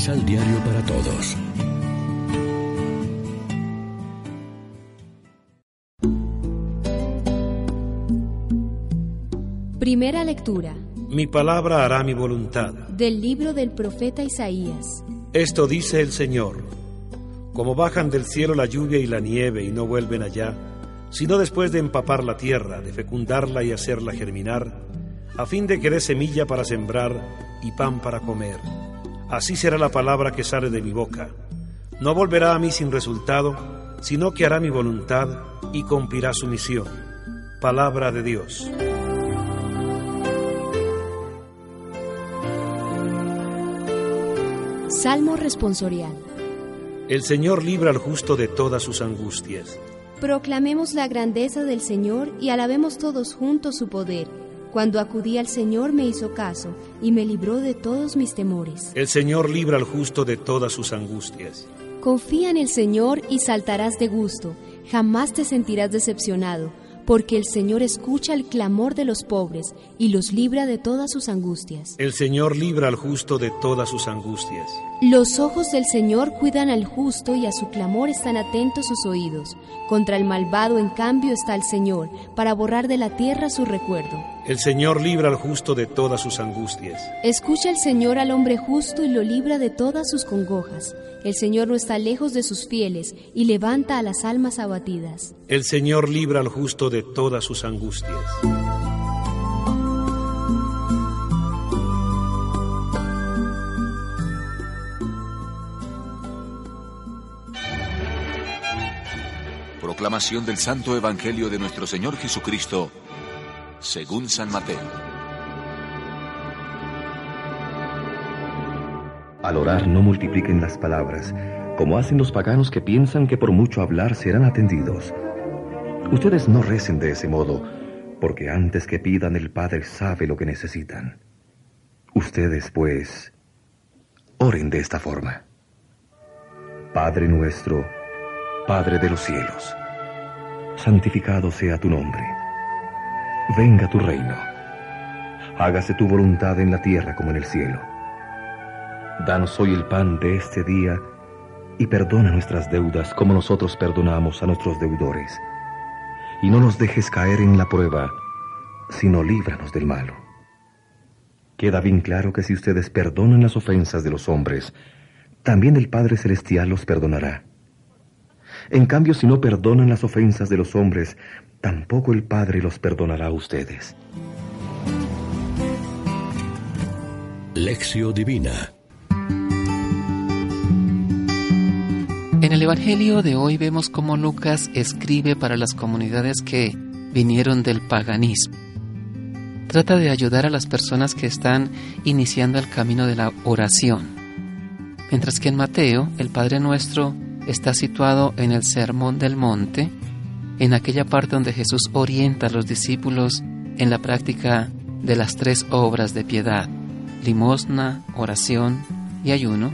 Misal Diario para Todos. Primera lectura. Mi palabra hará mi voluntad. Del libro del profeta Isaías. Esto dice el Señor: como bajan del cielo la lluvia y la nieve y no vuelven allá, sino después de empapar la tierra, de fecundarla y hacerla germinar, a fin de que dé semilla para sembrar y pan para comer. Así será la palabra que sale de mi boca. No volverá a mí sin resultado, sino que hará mi voluntad y cumplirá su misión. Palabra de Dios. Salmo responsorial. El Señor libra al justo de todas sus angustias. Proclamemos la grandeza del Señor y alabemos todos juntos su poder. Cuando acudí al Señor me hizo caso y me libró de todos mis temores. El Señor libra al justo de todas sus angustias. Confía en el Señor y saltarás de gusto. Jamás te sentirás decepcionado, porque el Señor escucha el clamor de los pobres y los libra de todas sus angustias. El Señor libra al justo de todas sus angustias. Los ojos del Señor cuidan al justo y a su clamor están atentos sus oídos. Contra el malvado, en cambio, está el Señor, para borrar de la tierra su recuerdo. El Señor libra al justo de todas sus angustias. Escucha el Señor al hombre justo y lo libra de todas sus congojas. El Señor no está lejos de sus fieles y levanta a las almas abatidas. El Señor libra al justo de todas sus angustias. Proclamación del Santo Evangelio de nuestro Señor Jesucristo según San Mateo. Al orar no multipliquen las palabras, como hacen los paganos que piensan que por mucho hablar serán atendidos. Ustedes no recen de ese modo, porque antes que pidan el Padre sabe lo que necesitan. Ustedes, pues, oren de esta forma. Padre nuestro, Padre de los cielos, santificado sea tu nombre. Venga tu reino. Hágase tu voluntad en la tierra como en el cielo. Danos hoy el pan de este día y perdona nuestras deudas como nosotros perdonamos a nuestros deudores. Y no nos dejes caer en la prueba, sino líbranos del malo. Queda bien claro que si ustedes perdonan las ofensas de los hombres, también el Padre Celestial los perdonará. En cambio, si no perdonan las ofensas de los hombres, tampoco el Padre los perdonará a ustedes. Lectio Divina. En el Evangelio de hoy vemos cómo Lucas escribe para las comunidades que vinieron del paganismo. Trata de ayudar a las personas que están iniciando el camino de la oración. Mientras que en Mateo, el Padre Nuestro está situado en el Sermón del Monte, en aquella parte donde Jesús orienta a los discípulos en la práctica de las 3 obras de piedad: limosna, oración y ayuno.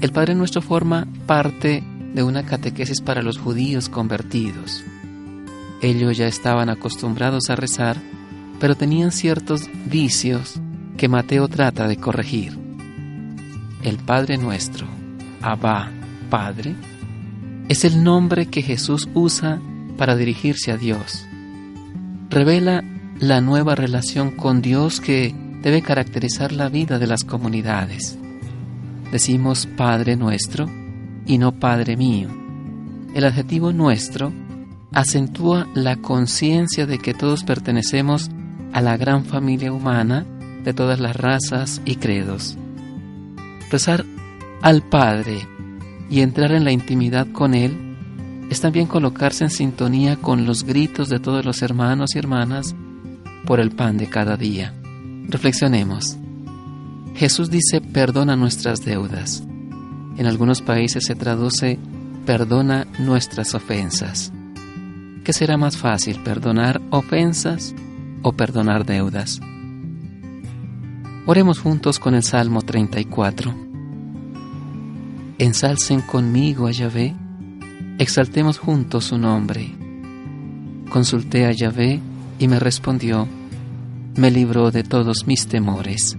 El Padre Nuestro forma parte de una catequesis para los judíos convertidos. Ellos ya estaban acostumbrados a rezar, pero tenían ciertos vicios que Mateo trata de corregir. El Padre Nuestro, Abba, Padre, es el nombre que Jesús usa para dirigirse a Dios. Revela la nueva relación con Dios que debe caracterizar la vida de las comunidades. Decimos Padre Nuestro y no Padre mío. El adjetivo nuestro acentúa la conciencia de que todos pertenecemos a la gran familia humana de todas las razas y credos. Rezar al Padre y entrar en la intimidad con Él es también colocarse en sintonía con los gritos de todos los hermanos y hermanas por el pan de cada día. Reflexionemos. Jesús dice: perdona nuestras deudas. En algunos países se traduce: perdona nuestras ofensas. ¿Qué será más fácil, perdonar ofensas o perdonar deudas? Oremos juntos con el Salmo 34. Ensalcen conmigo a Yahvé, exaltemos juntos su nombre. Consulté a Yahvé y me respondió, me libró de todos mis temores.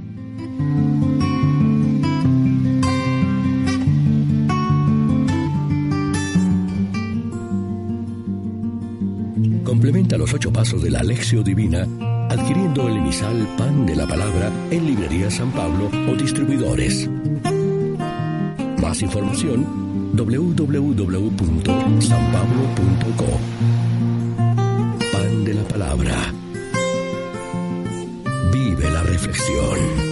Complementa los 8 pasos de la Lectio Divina adquiriendo el emisal Pan de la Palabra en Librería San Pablo o distribuidores. Más información www.sanpablo.co. Pan de la Palabra. Vive la reflexión.